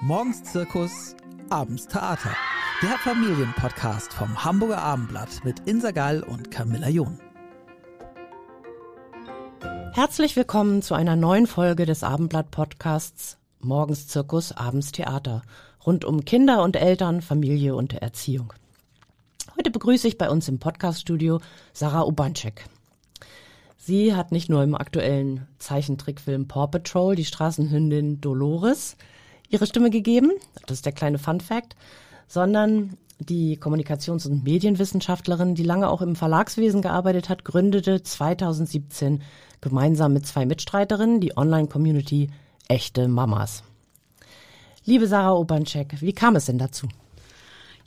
Morgens Zirkus, abends Theater. Der Familienpodcast vom Hamburger Abendblatt mit Insa Gall und Camilla Jon. Herzlich willkommen zu einer neuen Folge des Abendblatt-Podcasts Morgens Zirkus, abends Theater. Rund um Kinder und Eltern, Familie und Erziehung. Heute begrüße ich bei uns im Podcaststudio Sarah Obanczyk. Sie hat nicht nur im aktuellen Zeichentrickfilm Paw Patrol die Straßenhündin Dolores ihre Stimme gegeben, das ist der kleine Fun Fact, sondern die Kommunikations- und Medienwissenschaftlerin, die lange auch im Verlagswesen gearbeitet hat, gründete 2017 gemeinsam mit zwei Mitstreiterinnen die Online-Community Echte Mamas. Liebe Sarah Obanczyk, wie kam es denn dazu?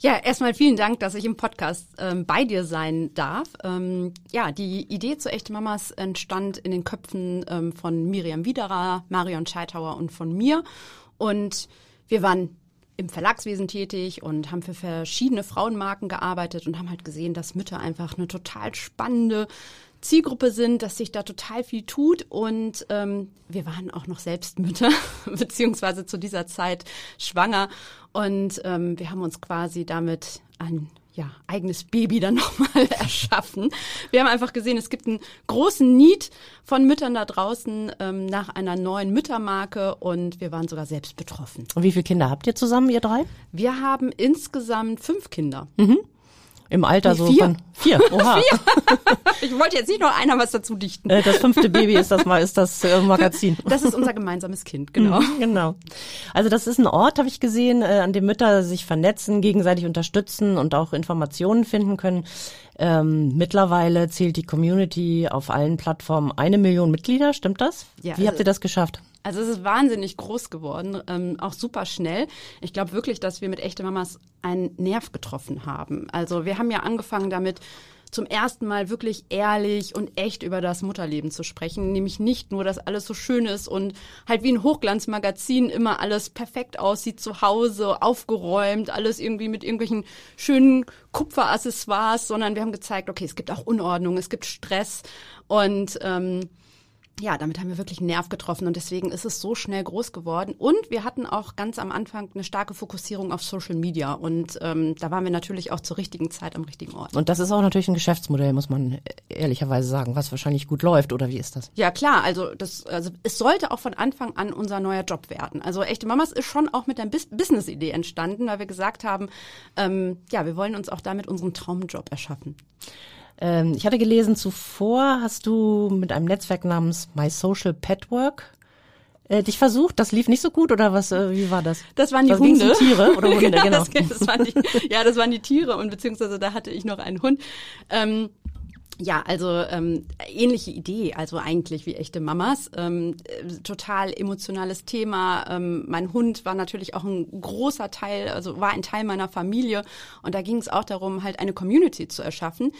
Ja, erstmal vielen Dank, dass ich im Podcast bei dir sein darf. Die Idee zu Echte Mamas entstand in den Köpfen von Miriam Widerer, Marion Scheithauer und von mir. Und wir waren im Verlagswesen tätig und haben für verschiedene Frauenmarken gearbeitet und haben halt gesehen, dass Mütter einfach eine total spannende Zielgruppe sind, dass sich da total viel tut und wir waren auch noch selbst Mütter, beziehungsweise zu dieser Zeit schwanger und wir haben uns quasi damit ein eigenes Baby dann nochmal erschaffen. Wir haben einfach gesehen, es gibt einen großen Need von Müttern da draußen nach einer neuen Müttermarke und wir waren sogar selbst betroffen. Und wie viele Kinder habt ihr zusammen, ihr drei? Wir haben insgesamt 5 Kinder. Mhm. Im Alter nee, so von vier. Oha. 4. Ich wollte jetzt nicht nur einer was dazu dichten. Das 5. Baby ist das Magazin. Das ist unser gemeinsames Kind, genau. Mhm, genau. Also das ist ein Ort, habe ich gesehen, an dem Mütter sich vernetzen, gegenseitig unterstützen und auch Informationen finden können. Mittlerweile zählt die Community auf allen Plattformen 1 Million Mitglieder, stimmt das? Ja, wie habt ihr das geschafft? Also es ist wahnsinnig groß geworden, auch super schnell. Ich glaube wirklich, dass wir mit Echte Mamas einen Nerv getroffen haben. Also wir haben ja angefangen damit, zum ersten Mal wirklich ehrlich und echt über das Mutterleben zu sprechen. Nämlich nicht nur, dass alles so schön ist und halt wie ein Hochglanzmagazin immer alles perfekt aussieht zu Hause, aufgeräumt, alles irgendwie mit irgendwelchen schönen Kupferaccessoires, sondern wir haben gezeigt, okay, es gibt auch Unordnung, es gibt Stress und damit haben wir wirklich einen Nerv getroffen und deswegen ist es so schnell groß geworden. Und wir hatten auch ganz am Anfang eine starke Fokussierung auf Social Media und da waren wir natürlich auch zur richtigen Zeit am richtigen Ort. Und das ist auch natürlich ein Geschäftsmodell, muss man ehrlicherweise sagen, was wahrscheinlich gut läuft, oder wie ist das? Ja klar, also es sollte auch von Anfang an unser neuer Job werden. Also Echte Mamas ist schon auch mit einer Business-Idee entstanden, weil wir gesagt haben, wir wollen uns auch damit unseren Traumjob erschaffen. Ich hatte gelesen, zuvor hast du mit einem Netzwerk namens My Social Petwork dich versucht. Das lief nicht so gut, oder was? Wie war das? Das waren die Hunde. Das waren die Tiere oder Hunde, genau. Das waren die Tiere und beziehungsweise da hatte ich noch einen Hund. Ähnliche Idee, also eigentlich wie Echte Mamas. Total emotionales Thema. Mein Hund war natürlich auch ein großer Teil, also war ein Teil meiner Familie. Und da ging es auch darum, halt eine Community zu erschaffen.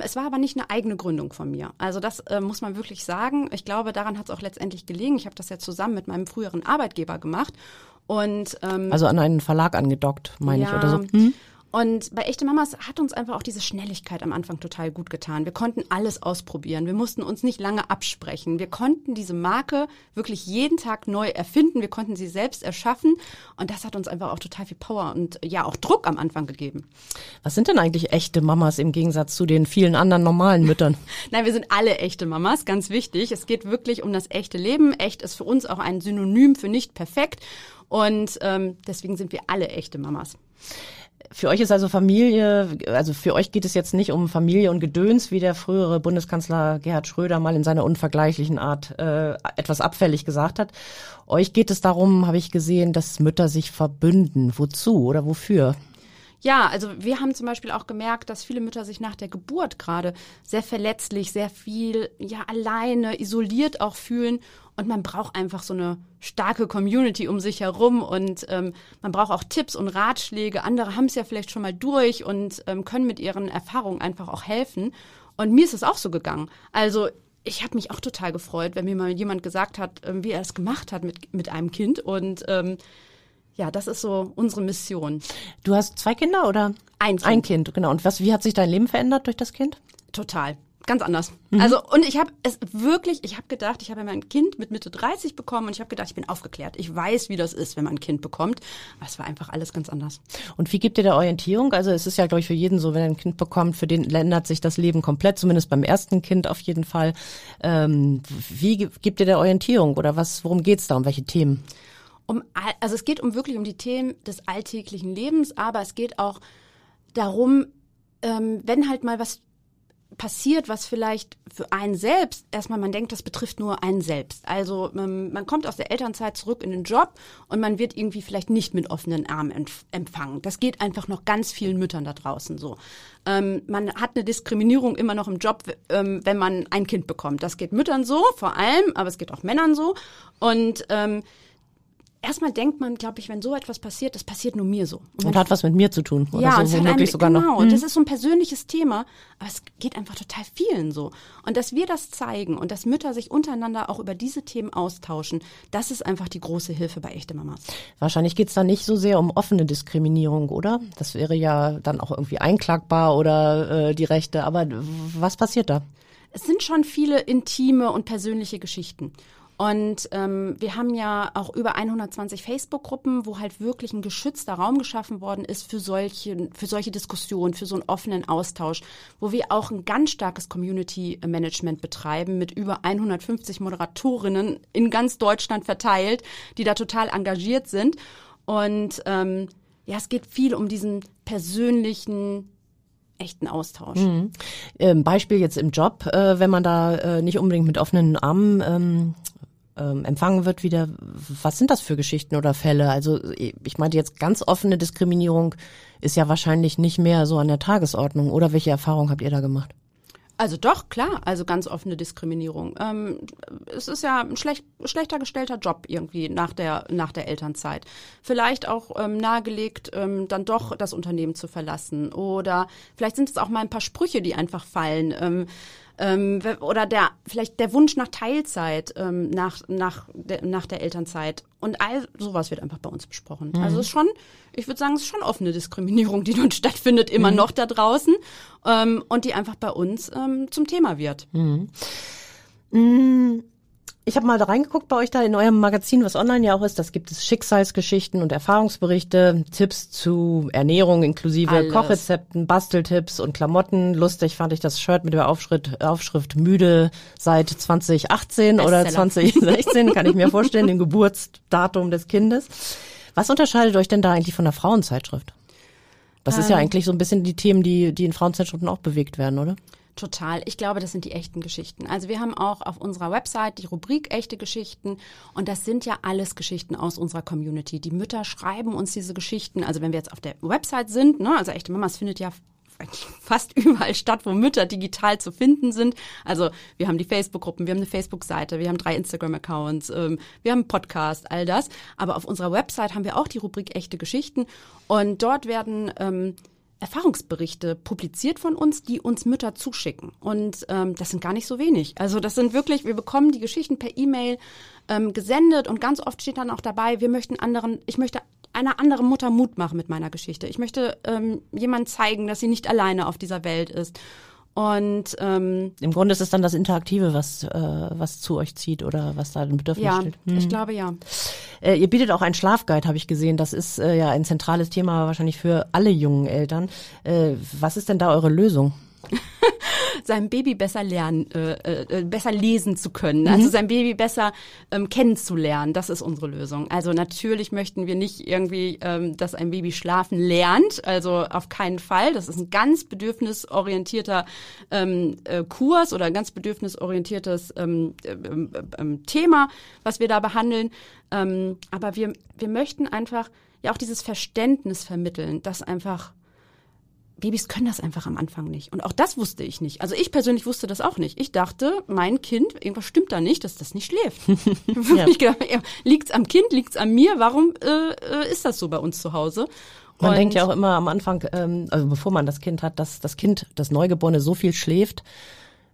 Es war aber nicht eine eigene Gründung von mir. Also das muss man wirklich sagen. Ich glaube, daran hat es auch letztendlich gelegen. Ich habe das ja zusammen mit meinem früheren Arbeitgeber gemacht. Und also an einen Verlag angedockt, meine ich, oder so. Hm? Und bei Echte Mamas hat uns einfach auch diese Schnelligkeit am Anfang total gut getan. Wir konnten alles ausprobieren. Wir mussten uns nicht lange absprechen. Wir konnten diese Marke wirklich jeden Tag neu erfinden. Wir konnten sie selbst erschaffen. Und das hat uns einfach auch total viel Power und auch Druck am Anfang gegeben. Was sind denn eigentlich echte Mamas im Gegensatz zu den vielen anderen normalen Müttern? Nein, wir sind alle echte Mamas, ganz wichtig. Es geht wirklich um das echte Leben. Echt ist für uns auch ein Synonym für nicht perfekt. Und deswegen sind wir alle echte Mamas. Für euch ist also Familie, also für euch geht es jetzt nicht um Familie und Gedöns, wie der frühere Bundeskanzler Gerhard Schröder mal in seiner unvergleichlichen Art etwas abfällig gesagt hat. Euch geht es darum, habe ich gesehen, dass Mütter sich verbünden. Wozu oder wofür? Ja, also wir haben zum Beispiel auch gemerkt, dass viele Mütter sich nach der Geburt gerade sehr verletzlich, sehr viel alleine, isoliert auch fühlen. Und man braucht einfach so eine starke Community um sich herum und man braucht auch Tipps und Ratschläge. Andere haben es ja vielleicht schon mal durch und können mit ihren Erfahrungen einfach auch helfen. Und mir ist es auch so gegangen. Also ich habe mich auch total gefreut, wenn mir mal jemand gesagt hat, wie er es gemacht hat mit einem Kind und das ist so unsere Mission. Du hast 2 Kinder oder? Ein Kind, genau. Und wie hat sich dein Leben verändert durch das Kind? Total. ganz anders. Mhm. Also, und ich habe es wirklich, ich habe gedacht, ich habe ja mein Kind mit Mitte 30 bekommen und ich habe gedacht, ich bin aufgeklärt. Ich weiß, wie das ist, wenn man ein Kind bekommt. Aber es war einfach alles ganz anders. Und wie gibt ihr da Orientierung? Also es ist ja, glaube ich, für jeden so, wenn er ein Kind bekommt, für den ändert sich das Leben komplett, zumindest beim ersten Kind auf jeden Fall. Wie gibt ihr da Orientierung oder was? Worum geht's da? Um welche Themen? Also es geht wirklich um die Themen des alltäglichen Lebens, aber es geht auch darum, wenn halt mal was passiert, was vielleicht für einen selbst, erstmal man denkt, das betrifft nur einen selbst. Also man kommt aus der Elternzeit zurück in den Job und man wird irgendwie vielleicht nicht mit offenen Armen empfangen. Das geht einfach noch ganz vielen Müttern da draußen so. Man hat eine Diskriminierung immer noch im Job, wenn man ein Kind bekommt. Das geht Müttern so, vor allem, aber es geht auch Männern so. Und erstmal denkt man, glaube ich, wenn so etwas passiert, das passiert nur mir so. Und hat was mit mir zu tun. Oder ja, so, womöglich sogar noch. Genau, das ist so ein persönliches Thema, aber es geht einfach total vielen so. Und dass wir das zeigen und dass Mütter sich untereinander auch über diese Themen austauschen, das ist einfach die große Hilfe bei Echte Mamas. Wahrscheinlich geht's da nicht so sehr um offene Diskriminierung, oder? Das wäre ja dann auch irgendwie einklagbar oder die Rechte. Aber was passiert da? Es sind schon viele intime und persönliche Geschichten. Und wir haben ja auch über 120 Facebook-Gruppen, wo halt wirklich ein geschützter Raum geschaffen worden ist für solche Diskussionen, für so einen offenen Austausch, wo wir auch ein ganz starkes Community-Management betreiben mit über 150 Moderatorinnen in ganz Deutschland verteilt, die da total engagiert sind. Und es geht viel um diesen persönlichen, echten Austausch. Mhm. Beispiel jetzt im Job, wenn man da nicht unbedingt mit offenen Armen empfangen wird wieder. Was sind das für Geschichten oder Fälle? Also ich meinte jetzt ganz offene Diskriminierung ist ja wahrscheinlich nicht mehr so an der Tagesordnung. Oder welche Erfahrungen habt ihr da gemacht? Also doch, klar, also ganz offene Diskriminierung. Es ist ja ein schlechter gestellter Job irgendwie nach der Elternzeit. Vielleicht auch nahegelegt, dann doch das Unternehmen zu verlassen. Oder vielleicht sind es auch mal ein paar Sprüche, die einfach fallen. Oder vielleicht der Wunsch nach Teilzeit nach der Elternzeit und all sowas wird einfach bei uns besprochen. Mhm. Also es ist schon, ich würde sagen, es ist schon offene Diskriminierung, die nun stattfindet immer noch da draußen und die einfach bei uns zum Thema wird. Mhm. Ich habe mal da reingeguckt bei euch da in eurem Magazin, was online ja auch ist. Das gibt es Schicksalsgeschichten und Erfahrungsberichte, Tipps zu Ernährung inklusive alles. Kochrezepten, Basteltipps und Klamotten. Lustig fand ich das Shirt mit der Aufschrift müde seit 2018 Bestseller. Oder 2016, kann ich mir vorstellen, dem Geburtsdatum des Kindes. Was unterscheidet euch denn da eigentlich von der Frauenzeitschrift? Das ist ja eigentlich so ein bisschen die Themen, die in Frauenzeitschriften auch bewegt werden, oder? Total. Ich glaube, das sind die echten Geschichten. Also wir haben auch auf unserer Website die Rubrik Echte Geschichten und das sind ja alles Geschichten aus unserer Community. Die Mütter schreiben uns diese Geschichten, also wenn wir jetzt auf der Website sind, ne, also Echte Mamas findet ja fast überall statt, wo Mütter digital zu finden sind. Also wir haben die Facebook-Gruppen, wir haben eine Facebook-Seite, wir haben 3 Instagram-Accounts, wir haben einen Podcast, all das. Aber auf unserer Website haben wir auch die Rubrik Echte Geschichten und dort werden Erfahrungsberichte publiziert von uns, die uns Mütter zuschicken. Und das sind gar nicht so wenig. Also das sind wirklich, wir bekommen die Geschichten per E-Mail gesendet und ganz oft steht dann auch dabei, ich möchte einer anderen Mutter Mut machen mit meiner Geschichte. Ich möchte jemandem zeigen, dass sie nicht alleine auf dieser Welt ist. Und im Grunde ist es dann das Interaktive, was zu euch zieht oder was da im Bedürfnis steht. Ja, ich glaube ja. Ihr bietet auch einen Schlafguide, habe ich gesehen. Das ist ja ein zentrales Thema wahrscheinlich für alle jungen Eltern. Was ist denn da eure Lösung? Sein Baby besser lesen zu können, also sein Baby besser kennenzulernen, das ist unsere Lösung. Also natürlich möchten wir nicht irgendwie, dass ein Baby schlafen lernt, also auf keinen Fall. Das ist ein ganz bedürfnisorientierter Kurs oder ein ganz bedürfnisorientiertes Thema, was wir da behandeln. Aber wir möchten einfach ja auch dieses Verständnis vermitteln, dass einfach Babys können das einfach am Anfang nicht. Und auch das wusste ich nicht. Also ich persönlich wusste das auch nicht. Ich dachte, mein Kind, irgendwas stimmt da nicht, dass das nicht schläft. Liegt's am Kind, liegt's an mir? Warum ist das so bei uns zu Hause? Man denkt ja auch immer am Anfang, also bevor man das Kind hat, dass das Kind, das Neugeborene, so viel schläft,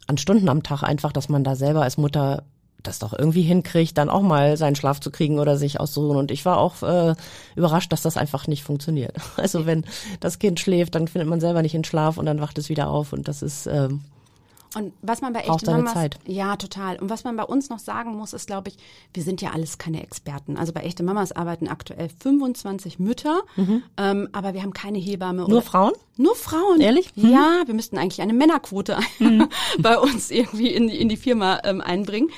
an Stunden am Tag einfach, dass man da selber als Mutter das doch irgendwie hinkriegt, dann auch mal seinen Schlaf zu kriegen oder sich auszuruhen. Und ich war auch überrascht, dass das einfach nicht funktioniert. Also wenn das Kind schläft, dann findet man selber nicht in Schlaf und dann wacht es wieder auf. Und das ist Und was man bei Echte Mamas, ja, total. Und was man bei uns noch sagen muss, ist, glaube ich, wir sind ja alles keine Experten. Also bei Echte Mamas arbeiten aktuell 25 Mütter, aber wir haben keine Hebamme. Nur Frauen? Nur Frauen. Ehrlich? Mhm. Ja, wir müssten eigentlich eine Männerquote bei uns irgendwie in die Firma einbringen.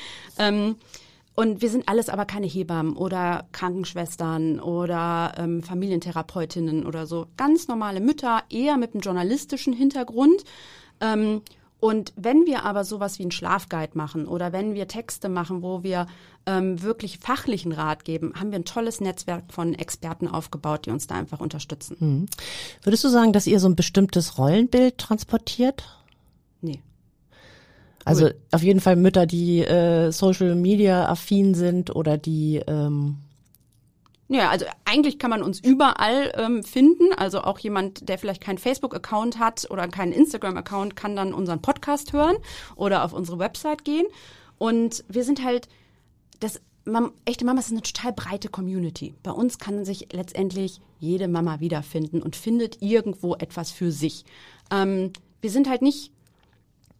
Und wir sind alles aber keine Hebammen oder Krankenschwestern oder Familientherapeutinnen oder so. Ganz normale Mütter, eher mit einem journalistischen Hintergrund. Und wenn wir aber sowas wie einen Schlafguide machen oder wenn wir Texte machen, wo wir wirklich fachlichen Rat geben, haben wir ein tolles Netzwerk von Experten aufgebaut, die uns da einfach unterstützen. Mhm. Würdest du sagen, dass ihr so ein bestimmtes Rollenbild transportiert? Nee. Also auf jeden Fall Mütter, die Social Media affin sind oder die... Ja, also eigentlich kann man uns überall finden. Also auch jemand, der vielleicht keinen Facebook-Account hat oder keinen Instagram-Account, kann dann unseren Podcast hören oder auf unsere Website gehen. Und wir sind halt, Echte Mamas ist eine total breite Community. Bei uns kann sich letztendlich jede Mama wiederfinden und findet irgendwo etwas für sich. Wir sind halt nicht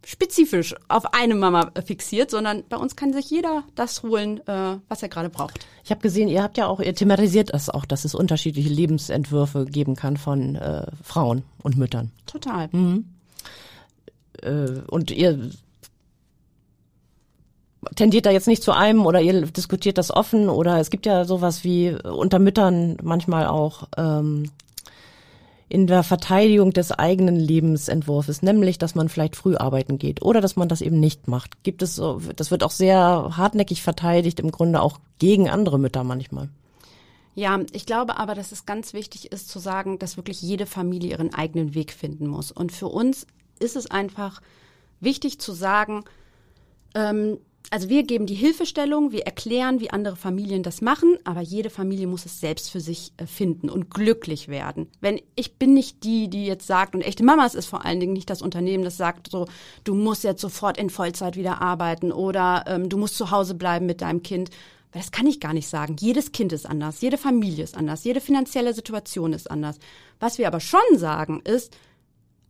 spezifisch auf eine Mama fixiert, sondern bei uns kann sich jeder das holen, was er gerade braucht. Ich habe gesehen, ihr thematisiert das auch, dass es unterschiedliche Lebensentwürfe geben kann von Frauen und Müttern. Total. Mhm. Und ihr tendiert da jetzt nicht zu einem oder ihr diskutiert das offen oder es gibt ja sowas wie unter Müttern manchmal auch... in der Verteidigung des eigenen Lebensentwurfs, nämlich, dass man vielleicht früh arbeiten geht oder dass man das eben nicht macht. Gibt es so, das wird auch sehr hartnäckig verteidigt, im Grunde auch gegen andere Mütter manchmal. Ja, ich glaube aber, dass es ganz wichtig ist zu sagen, dass wirklich jede Familie ihren eigenen Weg finden muss. Und für uns ist es einfach wichtig zu sagen, also wir geben die Hilfestellung, wir erklären, wie andere Familien das machen, aber jede Familie muss es selbst für sich finden und glücklich werden. Ich bin nicht die, die jetzt sagt, und Echte Mamas ist vor allen Dingen nicht das Unternehmen, das sagt so, du musst jetzt sofort in Vollzeit wieder arbeiten oder du musst zu Hause bleiben mit deinem Kind. Weil das kann ich gar nicht sagen. Jedes Kind ist anders, jede Familie ist anders, jede finanzielle Situation ist anders. Was wir aber schon sagen ist,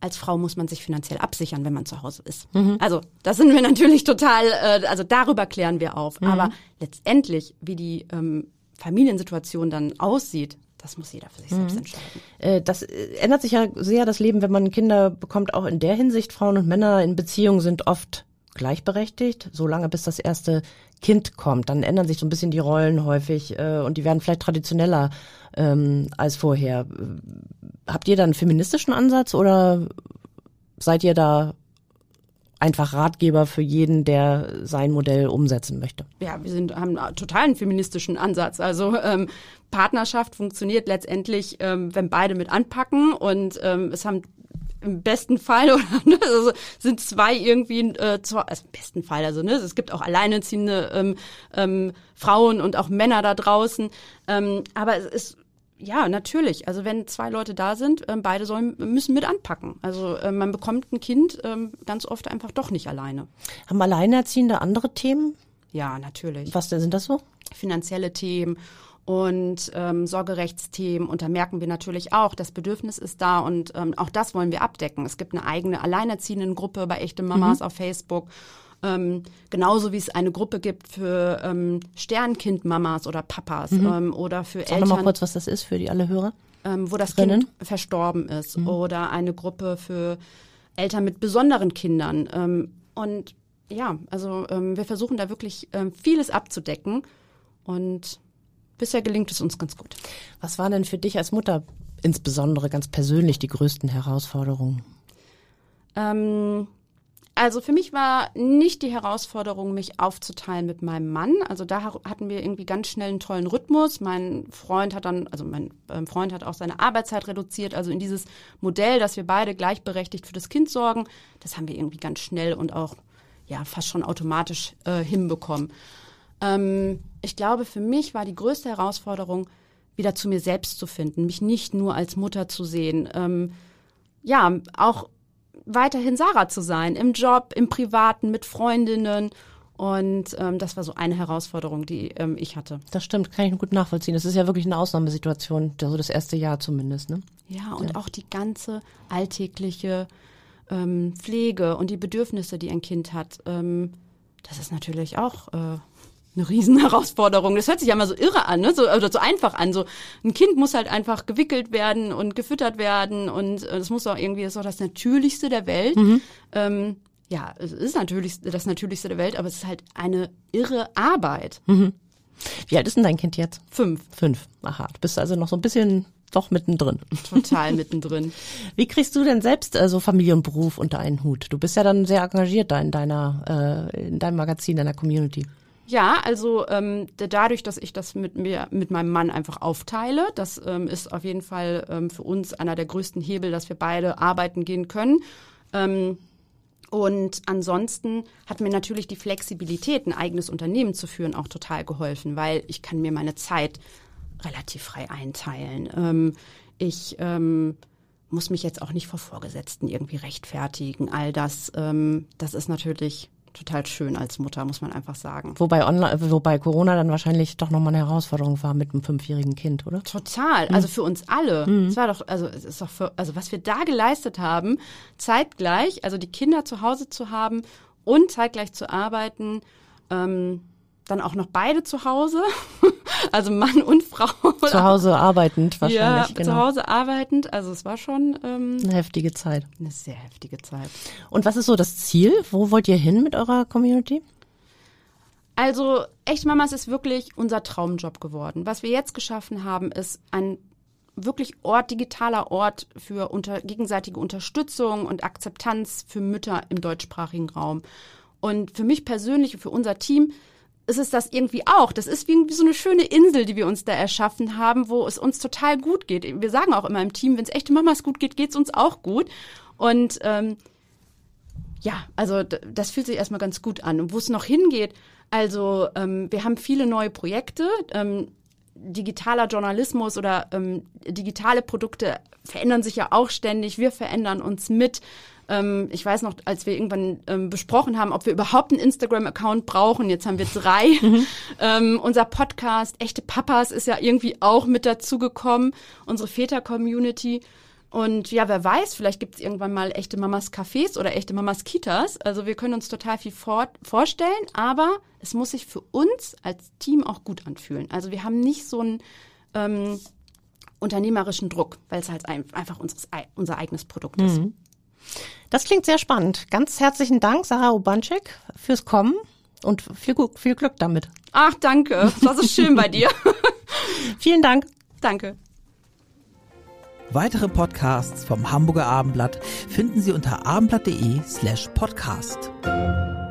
als Frau muss man sich finanziell absichern, wenn man zu Hause ist. Mhm. Also das sind wir natürlich total, also darüber klären wir auf. Mhm. Aber letztendlich, wie die Familiensituation dann aussieht, das muss jeder für sich selbst entscheiden. Das ändert sich ja sehr, das Leben, wenn man Kinder bekommt, auch in der Hinsicht. Frauen und Männer in Beziehung sind oft gleichberechtigt, solange bis das erste Kind kommt. Dann ändern sich so ein bisschen die Rollen häufig und die werden vielleicht traditioneller als vorher. Habt ihr da einen feministischen Ansatz oder seid ihr da einfach Ratgeber für jeden, der sein Modell umsetzen möchte? Ja, wir haben einen totalen feministischen Ansatz. Also Partnerschaft funktioniert letztendlich, wenn beide mit anpacken und es haben im besten Fall sind zwei irgendwie im besten Fall, es gibt auch alleinerziehende Frauen und auch Männer da draußen, aber es ist ja natürlich, also wenn zwei Leute da sind, beide müssen mit anpacken. Also man bekommt ein Kind ganz oft einfach doch nicht alleine. Haben Alleinerziehende andere Themen? Ja, natürlich. Was denn sind das so? Finanzielle Themen und Sorgerechtsthemen, und da merken wir natürlich auch, das Bedürfnis ist da und auch das wollen wir abdecken. Es gibt eine eigene Alleinerziehendengruppe bei Echte Mamas auf Facebook, genauso wie es eine Gruppe gibt für Sternkind-Mamas oder Papas oder für Eltern. Sag doch mal kurz, was das ist für die alle Hörer. Wo das Kind verstorben ist oder eine Gruppe für Eltern mit besonderen Kindern. Und ja, also wir versuchen da wirklich vieles abzudecken und bisher gelingt es uns ganz gut. Was waren denn für dich als Mutter insbesondere ganz persönlich die größten Herausforderungen? Also für mich war nicht die Herausforderung, mich aufzuteilen mit meinem Mann. Also da hatten wir irgendwie ganz schnell einen tollen Rhythmus. Mein Freund hat auch seine Arbeitszeit reduziert. Also in dieses Modell, dass wir beide gleichberechtigt für das Kind sorgen, das haben wir irgendwie ganz schnell und auch ja fast schon automatisch hinbekommen. Ich glaube, für mich war die größte Herausforderung, wieder zu mir selbst zu finden, mich nicht nur als Mutter zu sehen, auch weiterhin Sarah zu sein, im Job, im Privaten, mit Freundinnen. Und das war so eine Herausforderung, die ich hatte. Das stimmt, kann ich gut nachvollziehen. Das ist ja wirklich eine Ausnahmesituation, so das erste Jahr zumindest, ne? Ja, und auch die ganze alltägliche Pflege und die Bedürfnisse, die ein Kind hat, das ist natürlich auch eine Riesenherausforderung. Das hört sich ja immer so irre an, ne? So, oder so einfach an. So ein Kind muss halt einfach gewickelt werden und gefüttert werden und das muss auch irgendwie, das ist auch das Natürlichste der Welt. Mhm. Ja, es ist natürlich das Natürlichste der Welt, aber es ist halt eine irre Arbeit. Mhm. Wie alt ist denn dein Kind jetzt? 5. 5, aha. Du bist also noch so ein bisschen doch mittendrin. Total mittendrin. Wie kriegst du denn selbst so Familie und Beruf unter einen Hut? Du bist ja dann sehr engagiert da in deinem Magazin, deiner Community. Ja, also dadurch, dass ich das mit meinem Mann einfach aufteile, das ist auf jeden Fall für uns einer der größten Hebel, dass wir beide arbeiten gehen können. Und ansonsten hat mir natürlich die Flexibilität, ein eigenes Unternehmen zu führen, auch total geholfen, weil ich kann mir meine Zeit relativ frei einteilen. Ich muss mich jetzt auch nicht vor Vorgesetzten irgendwie rechtfertigen. All das, das ist natürlich total schön als Mutter, muss man einfach sagen. Wobei Corona dann wahrscheinlich doch nochmal eine Herausforderung war mit einem 5-jährigen Kind, oder? Total, also für uns alle. Es war doch, also es ist doch für, also was wir da geleistet haben, zeitgleich, also die Kinder zu Hause zu haben und zeitgleich zu arbeiten, dann auch noch beide zu Hause, also Mann und Frau. Zu Hause arbeitend wahrscheinlich. Ja, genau. Zu Hause arbeitend, also es war schon eine heftige Zeit. Eine sehr heftige Zeit. Und was ist so das Ziel? Wo wollt ihr hin mit eurer Community? Also Echte Mamas ist wirklich unser Traumjob geworden. Was wir jetzt geschaffen haben, ist ein wirklich digitaler Ort für gegenseitige Unterstützung und Akzeptanz für Mütter im deutschsprachigen Raum. Und für mich persönlich und für unser Team ist das irgendwie auch. Das ist wie so eine schöne Insel, die wir uns da erschaffen haben, wo es uns total gut geht. Wir sagen auch immer im Team, wenn es Echte Mamas gut geht, geht es uns auch gut. Und ja, also das fühlt sich erstmal ganz gut an. Und wo es noch hingeht, also wir haben viele neue Projekte. Digitaler Journalismus oder digitale Produkte verändern sich ja auch ständig. Wir verändern uns mit. Ich weiß noch, als wir irgendwann besprochen haben, ob wir überhaupt einen Instagram-Account brauchen. Jetzt haben wir 3. Unser Podcast Echte Papas ist ja irgendwie auch mit dazugekommen. Unsere Väter-Community. Und ja, wer weiß, vielleicht gibt es irgendwann mal Echte Mamas Cafés oder Echte Mamas Kitas. Also wir können uns total viel vorstellen, aber es muss sich für uns als Team auch gut anfühlen. Also wir haben nicht so einen unternehmerischen Druck, weil es halt einfach unser eigenes Produkt ist. Mhm. Das klingt sehr spannend. Ganz herzlichen Dank, Sarah Obanczyk, fürs Kommen und viel Glück damit. Ach, danke. Das ist schön bei dir. Vielen Dank. Danke. Weitere Podcasts vom Hamburger Abendblatt finden Sie unter abendblatt.de/podcast.